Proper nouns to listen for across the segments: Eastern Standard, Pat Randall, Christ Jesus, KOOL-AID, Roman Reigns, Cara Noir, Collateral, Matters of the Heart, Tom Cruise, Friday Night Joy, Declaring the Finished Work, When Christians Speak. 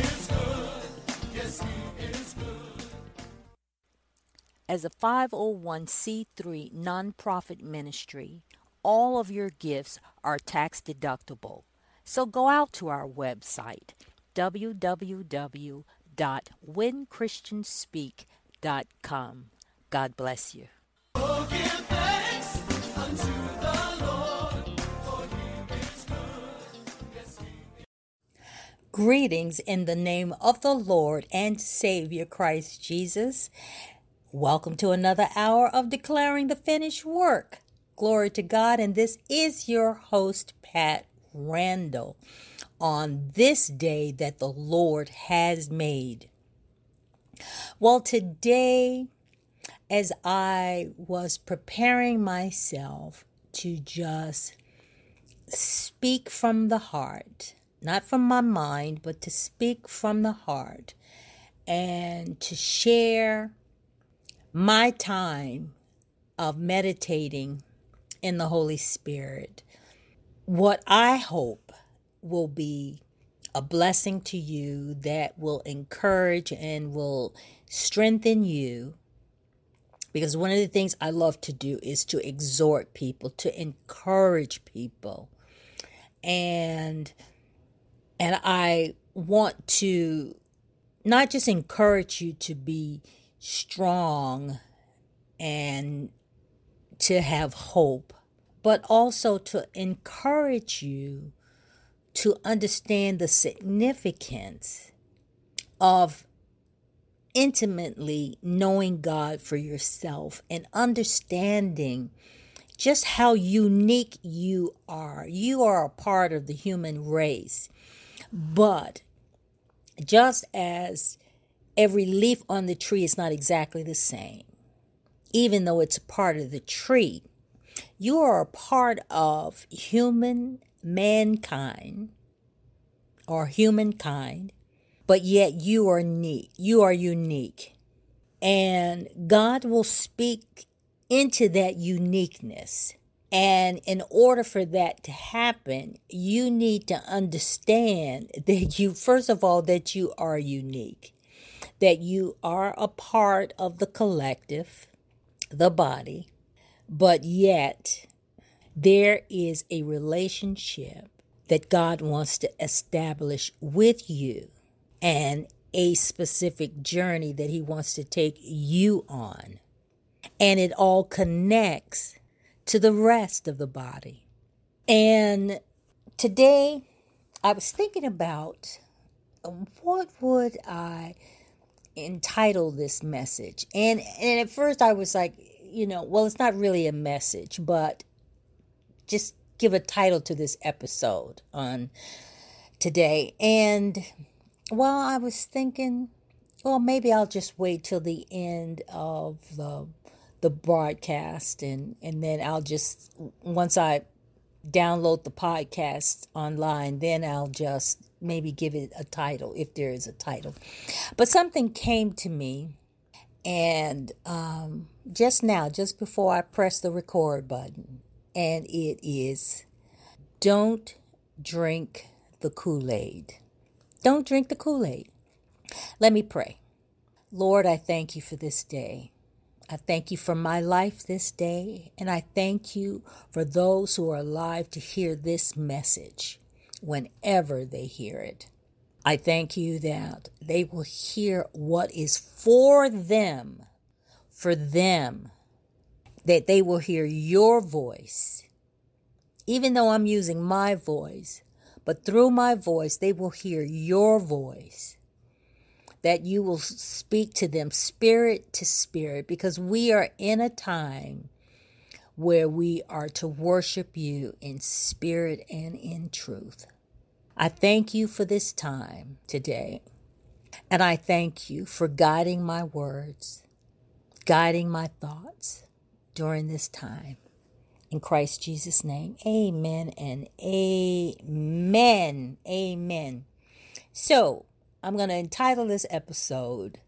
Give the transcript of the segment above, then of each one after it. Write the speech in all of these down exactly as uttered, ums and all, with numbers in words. is As a five oh one c three nonprofit ministry, all of your gifts are tax deductible. So go out to our website, w w w dot when christians speak dot com. God bless you. Oh, give thanks unto the Lord, for he is good. Yes, he is. Greetings in the name of the Lord and Savior Christ Jesus. Welcome to another hour of Declaring the Finished Work. Glory to God, and this is your host, Pat Randall, on this day that the Lord has made. Well, today, as I was preparing myself to just speak from the heart, not from my mind, but to speak from the heart and to share my time of meditating in the Holy Spirit, what I hope will be a blessing to you that will encourage and will strengthen you. Because one of the things I love to do is to exhort people, to encourage people. And, and I want to not just encourage you to be strong and to have hope, but also to encourage you to understand the significance of intimately knowing God for yourself and understanding just how unique you are. You are a part of the human race, but just as every leaf on the tree is not exactly the same, even though it's a part of the tree. You are a part of human mankind or humankind, but yet you are unique. You are unique. And God will speak into that uniqueness. And in order for that to happen, you need to understand that you, first of all, that you are unique. That you are a part of the collective, the body, but yet there is a relationship that God wants to establish with you and a specific journey that he wants to take you on. And it all connects to the rest of the body. And today I was thinking about what would I entitle this message, and and at first I was like, you know, well, it's not really a message, but just give a title to this episode on today. And well, I was thinking, well, maybe I'll just wait till the end of the the broadcast, and and then I'll just, once I download the podcast online, then I'll just maybe give it a title, if there is a title. But something came to me, and um, just now, just before I pressed the record button, and it is, don't drink the Kool-Aid. Don't drink the Kool-Aid. Let me pray. Lord, I thank you for this day. I thank you for my life this day, and I thank you for those who are alive to hear this message whenever they hear it. I thank you that they will hear what is for them, for them, that they will hear your voice. Even though I'm using my voice, but through my voice, they will hear your voice, that you will speak to them spirit to spirit, because we are in a time where we are to worship you in spirit and in truth. I thank you for this time today, and I thank you for guiding my words, guiding my thoughts during this time. In Christ Jesus' name, amen and amen, amen. So I'm going to entitle this episode,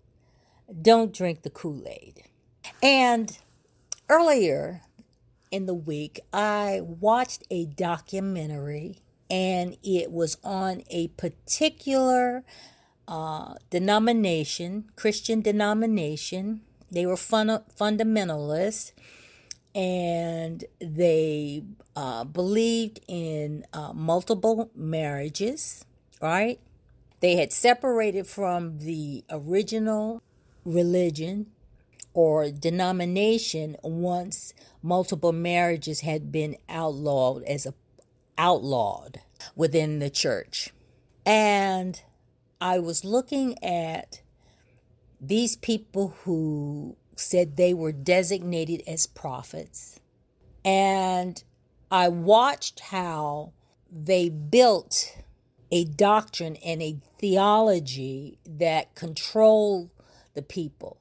Don't Drink the Kool-Aid. And earlier in the week, I watched a documentary, and it was on a particular uh, denomination, Christian denomination. They were fun- fundamentalists, and they uh, believed in uh, multiple marriages, right? They had separated from the original religion or denomination once multiple marriages had been outlawed as a outlawed within the church. And I was looking at these people who said they were designated as prophets. And I watched how they built a doctrine and a theology that controlled the people.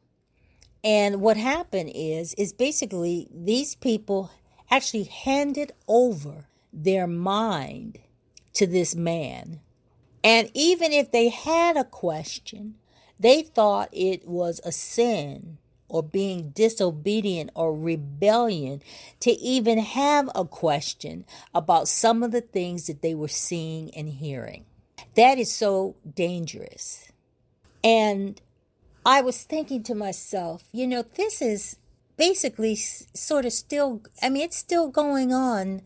And what happened is, is basically these people actually handed over their mind to this man. And even if they had a question, they thought it was a sin or being disobedient or rebellion to even have a question about some of the things that they were seeing and hearing. That is so dangerous. And I was thinking to myself, you know, this is basically sort of still, I mean, it's still going on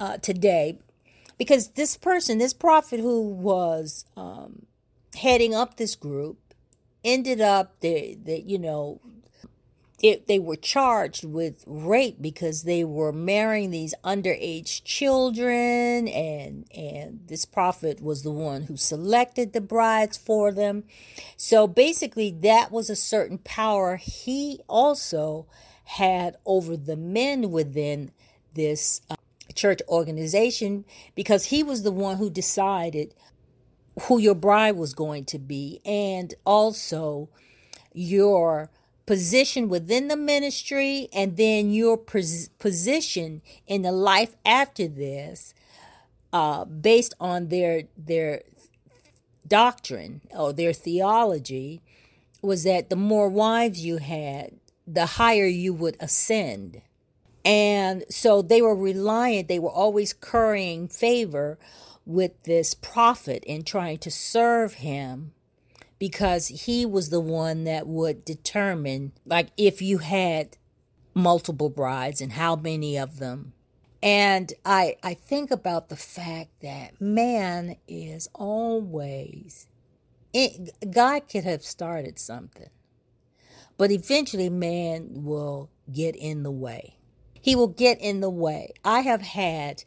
Uh, today, because this person, this prophet who was um, heading up this group, ended up that, you know, it, they were charged with rape because they were marrying these underage children, and and this prophet was the one who selected the brides for them. So basically, that was a certain power he also had over the men within this Uh, church organization, because he was the one who decided who your bride was going to be, and also your position within the ministry, and then your pos- position in the life after this, uh, based on their their doctrine or their theology, was that the more wives you had, the higher you would ascend. And so they were reliant, they were always currying favor with this prophet and trying to serve him, because he was the one that would determine, like, if you had multiple brides and how many of them. And I, I think about the fact that man is always, it, God could have started something, but eventually man will get in the way. He will get in the way. I have had,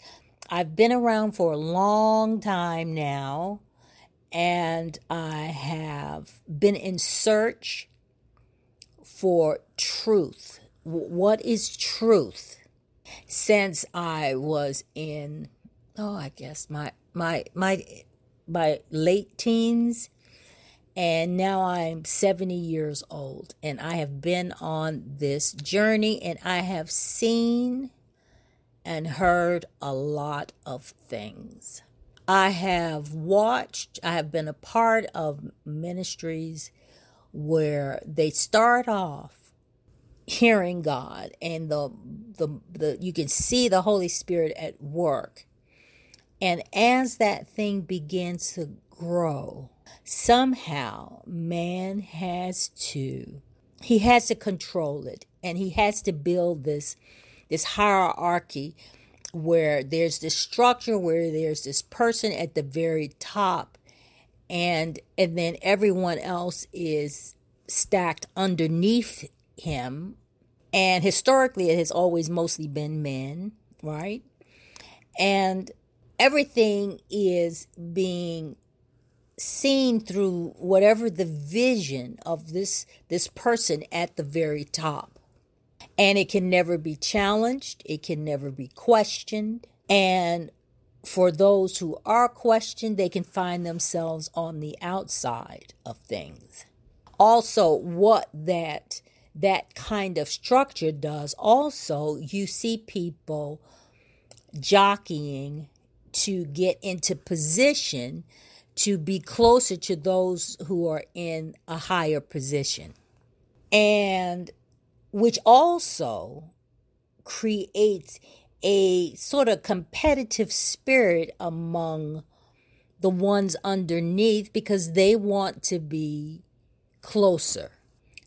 I've been around for a long time now, and I have been in search for truth. What is truth? Since I was in, oh, I guess my my my my late teens, and now I'm seventy years old, and I have been on this journey, and I have seen and heard a lot of things. I have watched, I have been a part of ministries where they start off hearing God, and the the, the you can see the Holy Spirit at work. And as that thing begins to grow, somehow man has to, he has to control it, and he has to build this, this hierarchy where there's this structure, where there's this person at the very top, and and then everyone else is stacked underneath him. And historically, it has always mostly been men, right? And everything is being seen through whatever the vision of this this person at the very top. And it can never be challenged. It can never be questioned. And for those who are questioned, they can find themselves on the outside of things. Also, what that that kind of structure does, also, you see people jockeying to get into position to be closer to those who are in a higher position. And which also creates a sort of competitive spirit among the ones underneath because they want to be closer.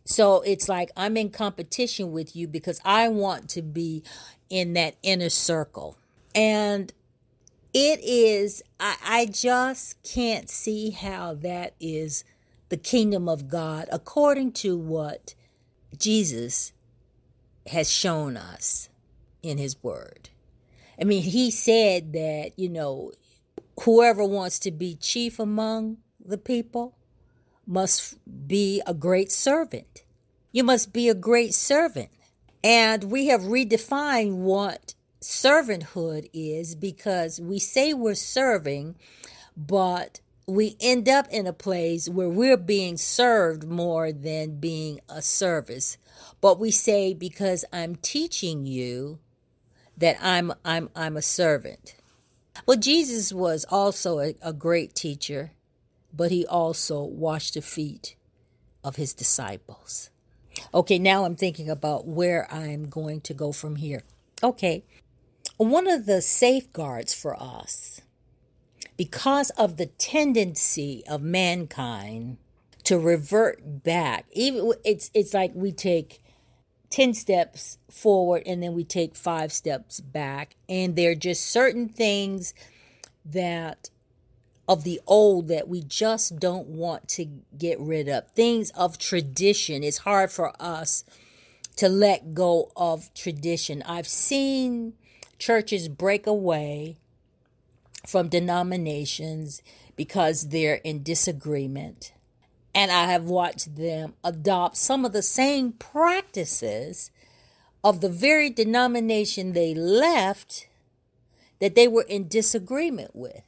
So it's like I'm in competition with you because I want to be in that inner circle. And it is, I, I just can't see how that is the kingdom of God according to what Jesus has shown us in his word. I mean, he said that, you know, whoever wants to be chief among the people must be a great servant. You must be a great servant. And we have redefined what servanthood is because we say we're serving, but we end up in a place where we're being served more than being a service. But we say, because I'm teaching you that I'm I'm I'm a servant. Well, Jesus was also a, a great teacher, but he also washed the feet of his disciples. Okay, now I'm thinking about where I'm going to go from here. Okay, one of the safeguards for us, because of the tendency of mankind to revert back, even it's it's like we take ten steps forward and then we take five steps back, and there are just certain things that of the old that we just don't want to get rid of. Things of tradition. It's hard for us to let go of tradition. I've seen churches break away from denominations because they're in disagreement. And I have watched them adopt some of the same practices of the very denomination they left that they were in disagreement with.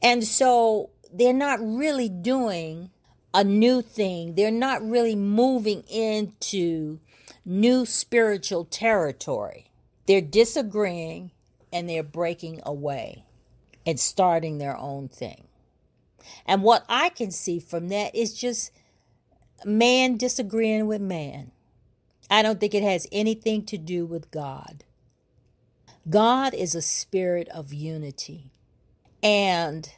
And so they're not really doing a new thing. They're not really moving into new spiritual territory. They're disagreeing and they're breaking away and starting their own thing. And what I can see from that is just man disagreeing with man. I don't think it has anything to do with God. God is a spirit of unity. And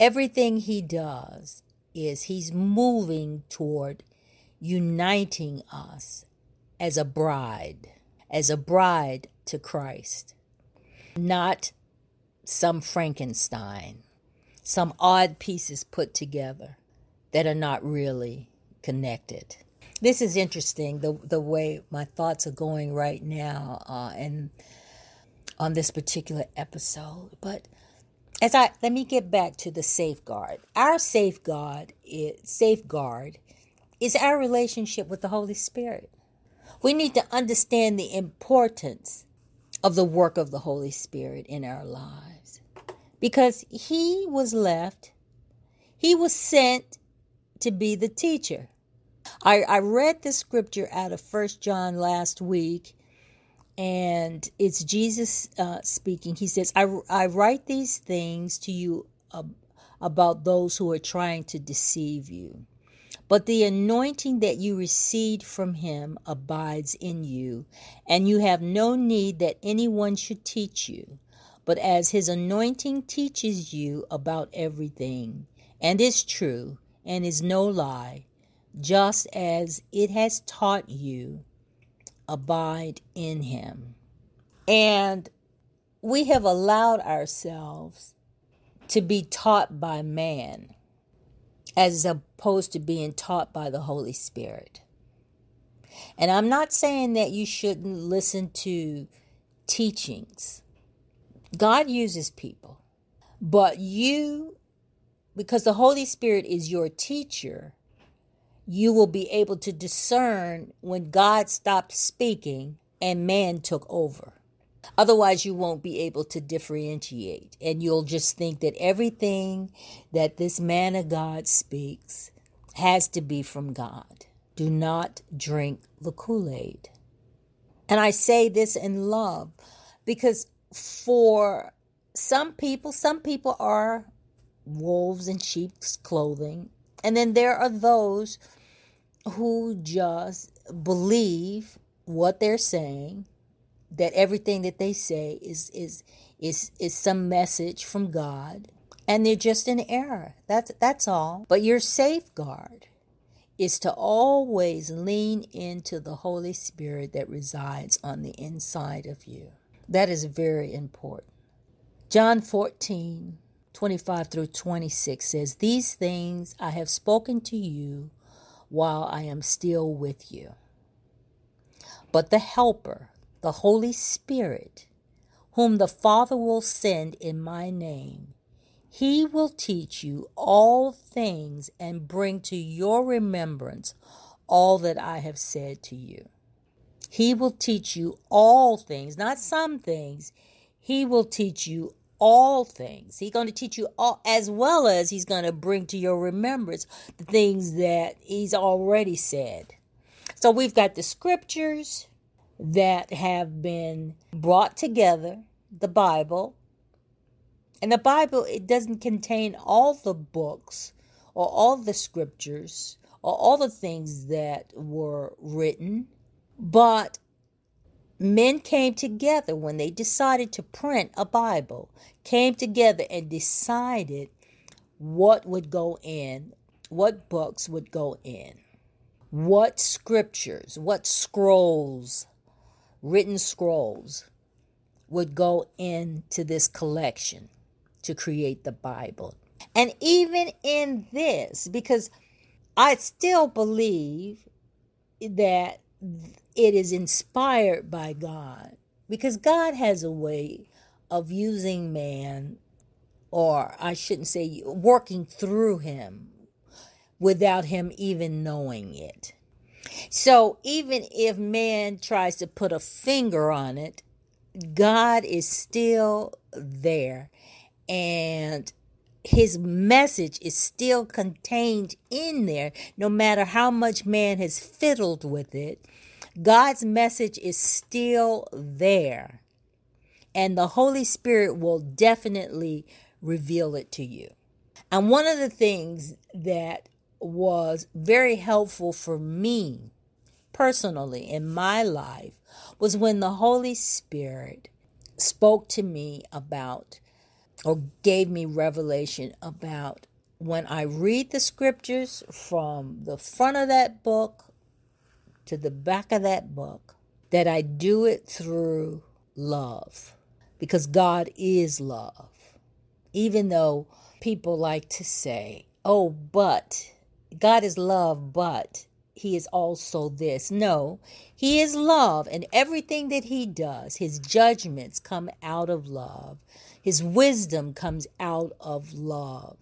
everything he does is he's moving toward uniting us as a bride, as a bride to Christ, not some Frankenstein, some odd pieces put together that are not really connected. This is interesting, the the way my thoughts are going right now uh, and on this particular episode, but As I let me get back to the safeguard. Our safeguard is safeguard is our relationship with the Holy Spirit. We need to understand the importance of the work of the Holy Spirit in our lives, because he was left, he was sent to be the teacher. I, I read this scripture out of First John last week. And it's Jesus uh, speaking. He says, I, I write these things to you ab- about those who are trying to deceive you. But the anointing that you received from him abides in you, and you have no need that anyone should teach you. But as his anointing teaches you about everything, and is true, and is no lie, just as it has taught you, abide in him. And we have allowed ourselves to be taught by man. as opposed to being taught by the Holy Spirit. And I'm not saying that you shouldn't listen to teachings. God uses people. But you, because the Holy Spirit is your teacher, you will be able to discern when God stopped speaking and man took over. Otherwise, you won't be able to differentiate. And you'll just think that everything that this man of God speaks has to be from God. Do not drink the Kool-Aid. And I say this in love because for some people, some people are wolves in sheep's clothing. And then there are those who just believe what they're saying, that everything that they say is is is is some message from God, and they're just in error. That's that's all. But your safeguard is to always lean into the Holy Spirit that resides on the inside of you. That is very important. John fourteen, twenty-five through twenty-six says, "These things I have spoken to you while I am still with you. But the Helper, the Holy Spirit, whom the Father will send in my name, he will teach you all things and bring to your remembrance all that I have said to you." He will teach you all things, not some things. He will teach you all things. He's going to teach you all, as well as he's going to bring to your remembrance the things that he's already said. So we've got the scriptures that have been brought together, the Bible. And the Bible, it doesn't contain all the books or all the scriptures or all the things that were written. But men came together when they decided to print a Bible, came together and decided what would go in, what books would go in, what scriptures, what scrolls, written scrolls would go into this collection to create the Bible. And even in this, because I still believe that it is inspired by God, because God has a way of using man, or I shouldn't say working through him without him even knowing it. So even if man tries to put a finger on it, God is still there, and his message is still contained in there. No matter how much man has fiddled with it, God's message is still there, and the Holy Spirit will definitely reveal it to you. And one of the things that was very helpful for me personally in my life was when the Holy Spirit spoke to me about, or gave me revelation about, when I read the scriptures from the front of that book to the back of that book, that I do it through love, because God is love. Even though people like to say, "Oh, but God is love, but he is also this." No, he is love, and everything that he does, his judgments come out of love. His wisdom comes out of love.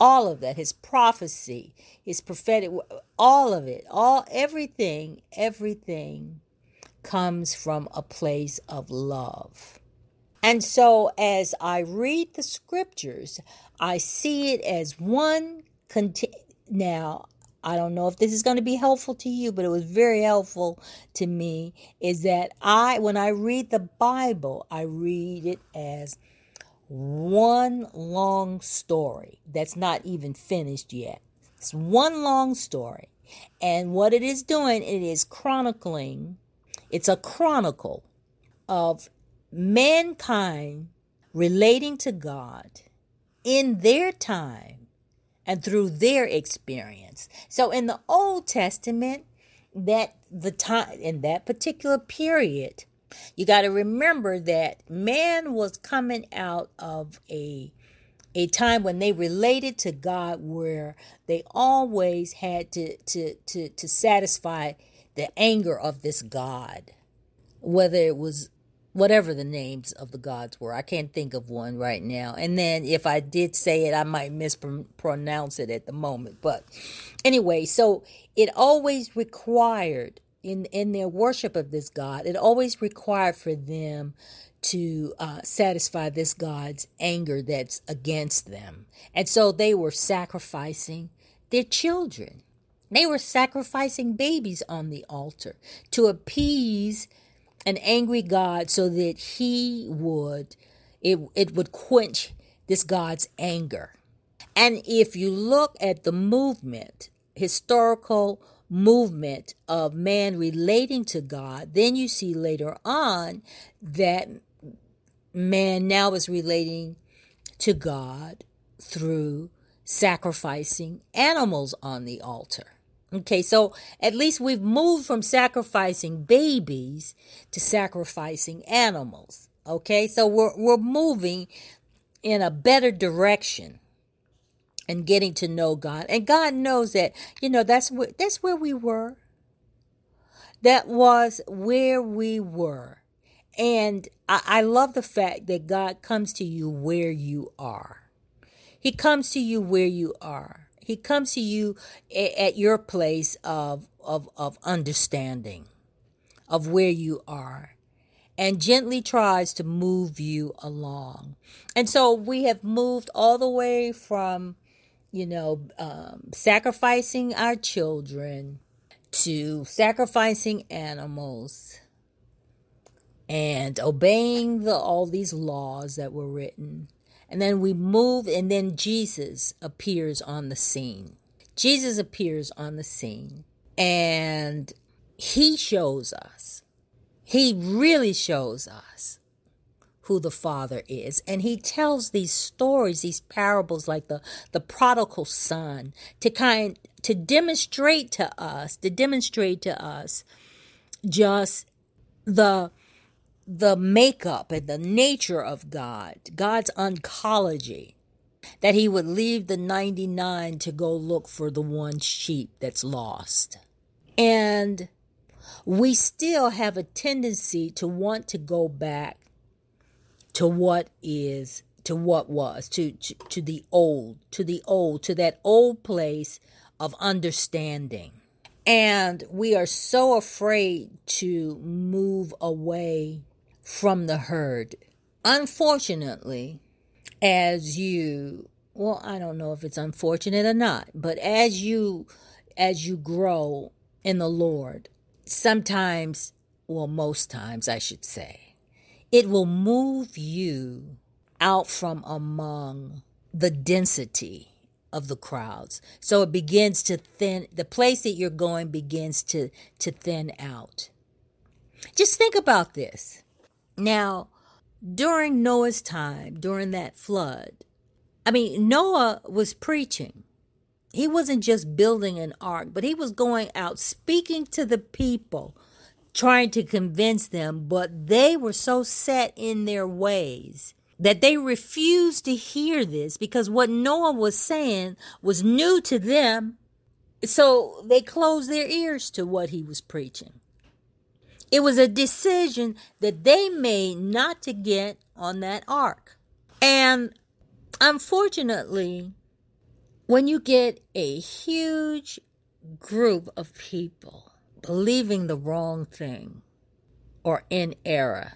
All of that, his prophecy, his prophetic, all of it, all, everything, everything comes from a place of love. And so as I read the scriptures, I see it as one continu- Now, I don't know if this is going to be helpful to you, but it was very helpful to me, is that I, when I read the Bible, I read it as one long story that's not even finished yet. It's one long story. And what it is doing, it is chronicling, it's a chronicle of mankind relating to God in their time and through their experience. So in the Old Testament, that the time in that particular period, you got to remember that man was coming out of a a time when they related to God, where they always had to, to, to, to satisfy the anger of this God, whether it was whatever the names of the gods were. I can't think of one right now. And then if I did say it, I might mispronounce it at the moment. But anyway, so it always required in, in their worship of this God, it always required for them to uh, satisfy this God's anger that's against them. And so they were sacrificing their children. They were sacrificing babies on the altar to appease an angry God, so that he would, it, it would quench this God's anger. And if you look at the movement, historical movement of man relating to God, then you see later on that man now is relating to God through sacrificing animals on the altar. Okay, so at least we've moved from sacrificing babies to sacrificing animals. Okay, so we're we're moving in a better direction and getting to know God. And God knows that, you know, that's where, that's where we were. That was where we were. And I, I love the fact that God comes to you where you are. He comes to you where you are. He comes to you at your place of, of, of understanding of where you are, and gently tries to move you along. And so we have moved all the way from, you know, um, sacrificing our children to sacrificing animals and obeying the, all these laws that were written. And then we move, and then Jesus appears on the scene. Jesus appears on the scene, and he shows us. He really shows us who the Father is. And he tells these stories, these parables, like the, the prodigal son, to kind to demonstrate to us, to demonstrate to us just the the makeup and the nature of God, God's oncology, that he would leave the ninety-nine to go look for the one sheep that's lost. And we still have a tendency to want to go back to what is, to what was, to, to, to the old, to the old, to that old place of understanding. And we are so afraid to move away from the herd. Unfortunately, as you, well, I don't know if it's unfortunate or not, but as you, as you grow in the Lord, sometimes, well, most times, I should say, it will move you out from among the density of the crowds. So it begins to thin, the place that you're going begins to, to thin out. Just think about this. Now, during Noah's time, during that flood, I mean, Noah was preaching. He wasn't just building an ark, but he was going out speaking to the people, trying to convince them, but they were so set in their ways that they refused to hear this, because what Noah was saying was new to them. So they closed their ears to what he was preaching. It was a decision that they made not to get on that ark. And unfortunately, when you get a huge group of people believing the wrong thing or in error,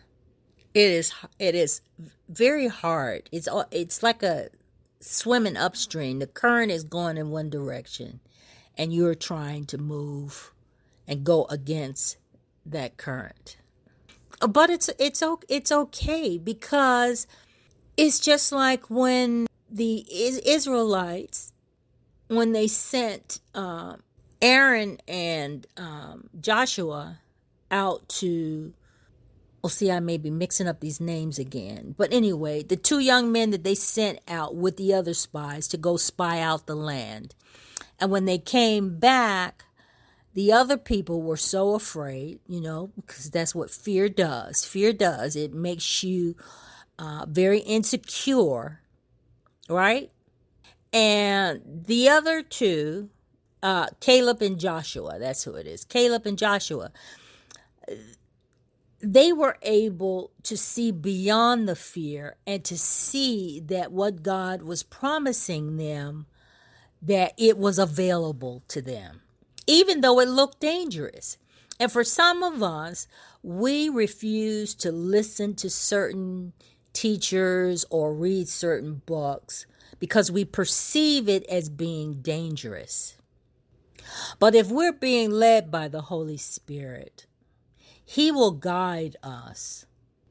it is it is very hard. It's it's like a swimming upstream. The current is going in one direction, and you're trying to move and go against that current. But it's it's it's okay, because it's just like when the Israelites, when they sent uh, Aaron and um, Joshua out to, well, see, I may be mixing up these names again. But anyway, the two young men that they sent out with the other spies to go spy out the land. And when they came back, the other people were so afraid, you know, because that's what fear does. Fear does. It makes you uh, very insecure right? And the other two, uh, Caleb and Joshua, that's who it is, Caleb and Joshua, they were able to see beyond the fear and to see that what God was promising them, that it was available to them, even though it looked dangerous. And for some of us, we refuse to listen to certain teachers or read certain books because we perceive it as being dangerous. But if we're being led by the Holy Spirit, He will guide us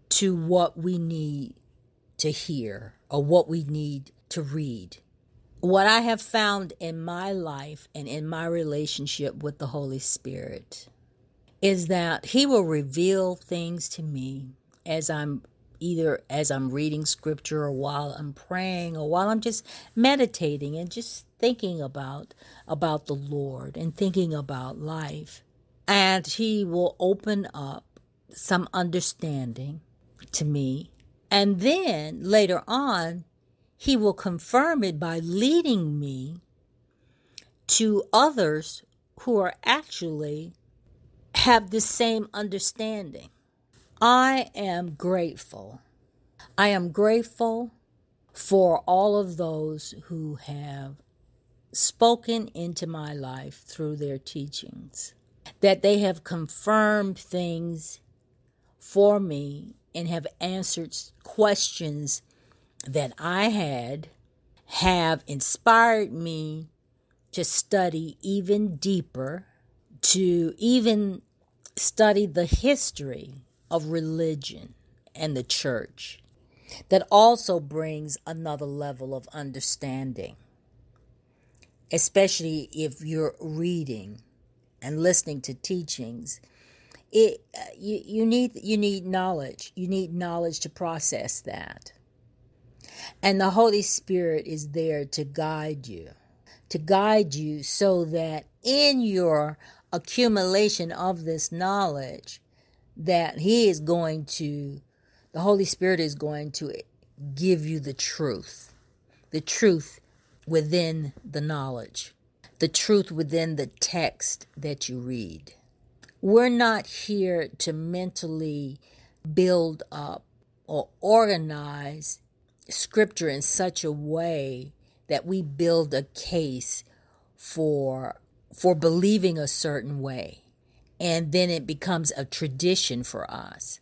to what we need to hear or what we need to read. What I have found in my life and in my relationship with the Holy Spirit is that He will reveal things to me as I'm either as I'm reading scripture or while I'm praying or while I'm just meditating and just thinking about, about the Lord and thinking about life. And He will open up some understanding to me. And then later on, He will confirm it by leading me to others who are actually have the same understanding. I am grateful. I am grateful for all of those who have spoken into my life through their teachings, that they have confirmed things for me and have answered questions that I had, have inspired me to study even deeper, to even study the history of religion and the church. That also brings another level of understanding, especially if you're reading and listening to teachings. It you, you need you need knowledge. You need knowledge to process that. And the Holy Spirit is there to guide you, to guide you so that in your accumulation of this knowledge, that He is going to, the Holy Spirit is going to give you the truth, the truth within the knowledge. The truth within the text that you read. We're not here to mentally build up or organize scripture in such a way that we build a case for, for believing a certain way. And then it becomes a tradition for us.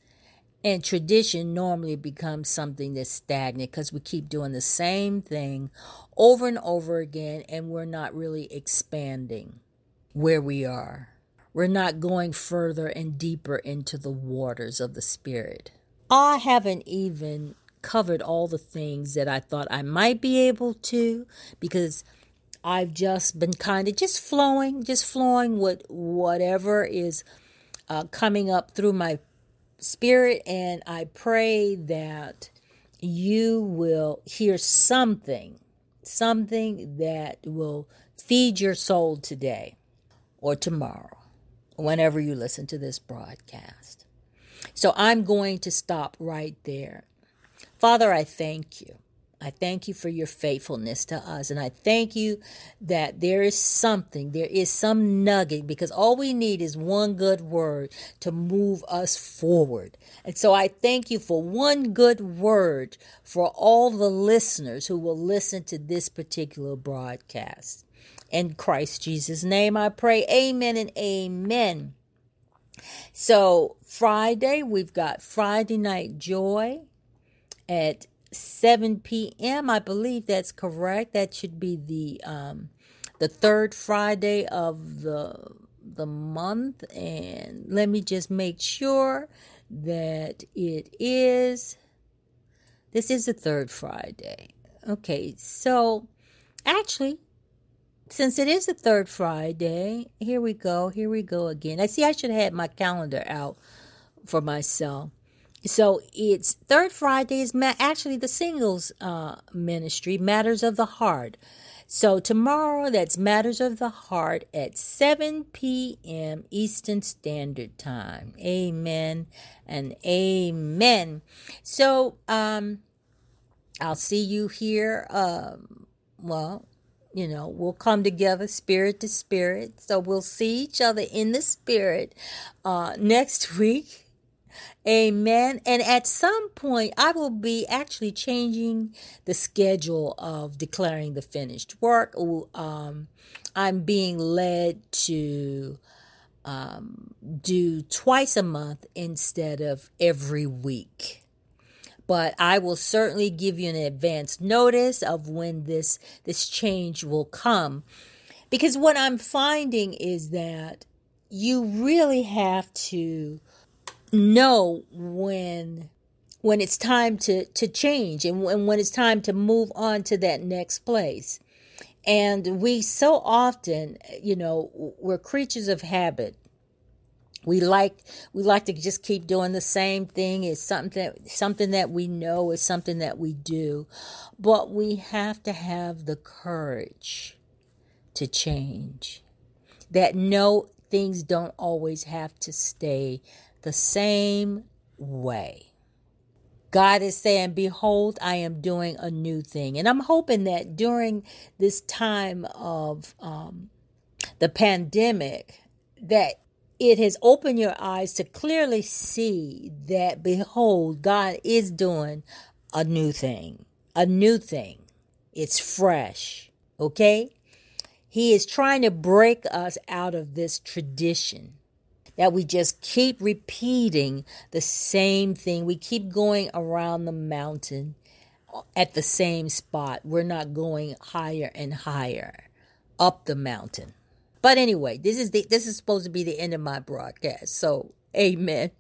And tradition normally becomes something that's stagnant because we keep doing the same thing over and over again, and we're not really expanding where we are. We're not going further and deeper into the waters of the Spirit. I haven't even covered all the things that I thought I might be able to because I've just been kind of just flowing, just flowing with whatever is uh, coming up through my Spirit, and I pray that you will hear something, something that will feed your soul today or tomorrow, whenever you listen to this broadcast. So I'm going to stop right there. Father, I thank you. I thank you for your faithfulness to us. And I thank you that there is something, there is some nugget, because all we need is one good word to move us forward. And so I thank you for one good word for all the listeners who will listen to this particular broadcast. In Christ Jesus' name I pray, amen and amen. So Friday, we've got Friday Night Joy at seven p.m. I believe that's correct. That should be the um, the third Friday of the the month. And let me just make sure that it is. This is the third Friday. Okay, so actually, since it is the third Friday, here we go. Here we go again. I see I should have had my calendar out for myself. So it's third Friday is ma- actually the singles uh, ministry, Matters of the Heart. So tomorrow, that's Matters of the Heart at seven p.m. Eastern Standard Time. Amen and amen. So um, I'll see you here. Um, well, you know, we'll come together spirit to spirit. So we'll see each other in the spirit uh, next week. Amen. And at some point, I will be actually changing the schedule of Declaring the Finished Work. Um, I'm being led to um, do twice a month instead of every week. But I will certainly give you an advance notice of when this this change will come. Because what I'm finding is that you really have to know when when it's time to, to change and when, when it's time to move on to that next place. And we so often, you know, we're creatures of habit. We like we like to just keep doing the same thing. It's something that, something that we know. It's something that we do. But we have to have the courage to change. That no, things don't always have to stay the same way. God is saying, behold, I am doing a new thing. And I'm hoping that during this time of um, the pandemic, that it has opened your eyes to clearly see that, behold, God is doing a new thing, a new thing. It's fresh, okay? He is trying to break us out of this tradition that we just keep repeating the same thing. We keep going around the mountain at the same spot. We're not going higher and higher up the mountain. But anyway, this is the this is supposed to be the end of my broadcast. So, amen.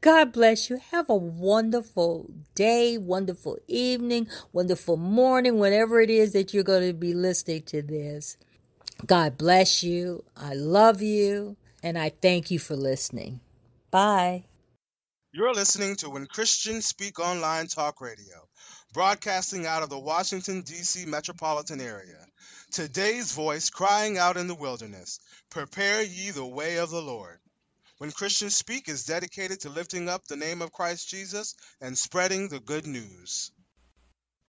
God bless you. Have a wonderful day, wonderful evening, wonderful morning, whatever it is that you're going to be listening to this. God bless you. I love you. And I thank you for listening. Bye. You're listening to When Christians Speak Online Talk Radio, broadcasting out of the Washington, D C metropolitan area. Today's voice crying out in the wilderness, prepare ye the way of the Lord. When Christians Speak is dedicated to lifting up the name of Christ Jesus and spreading the good news.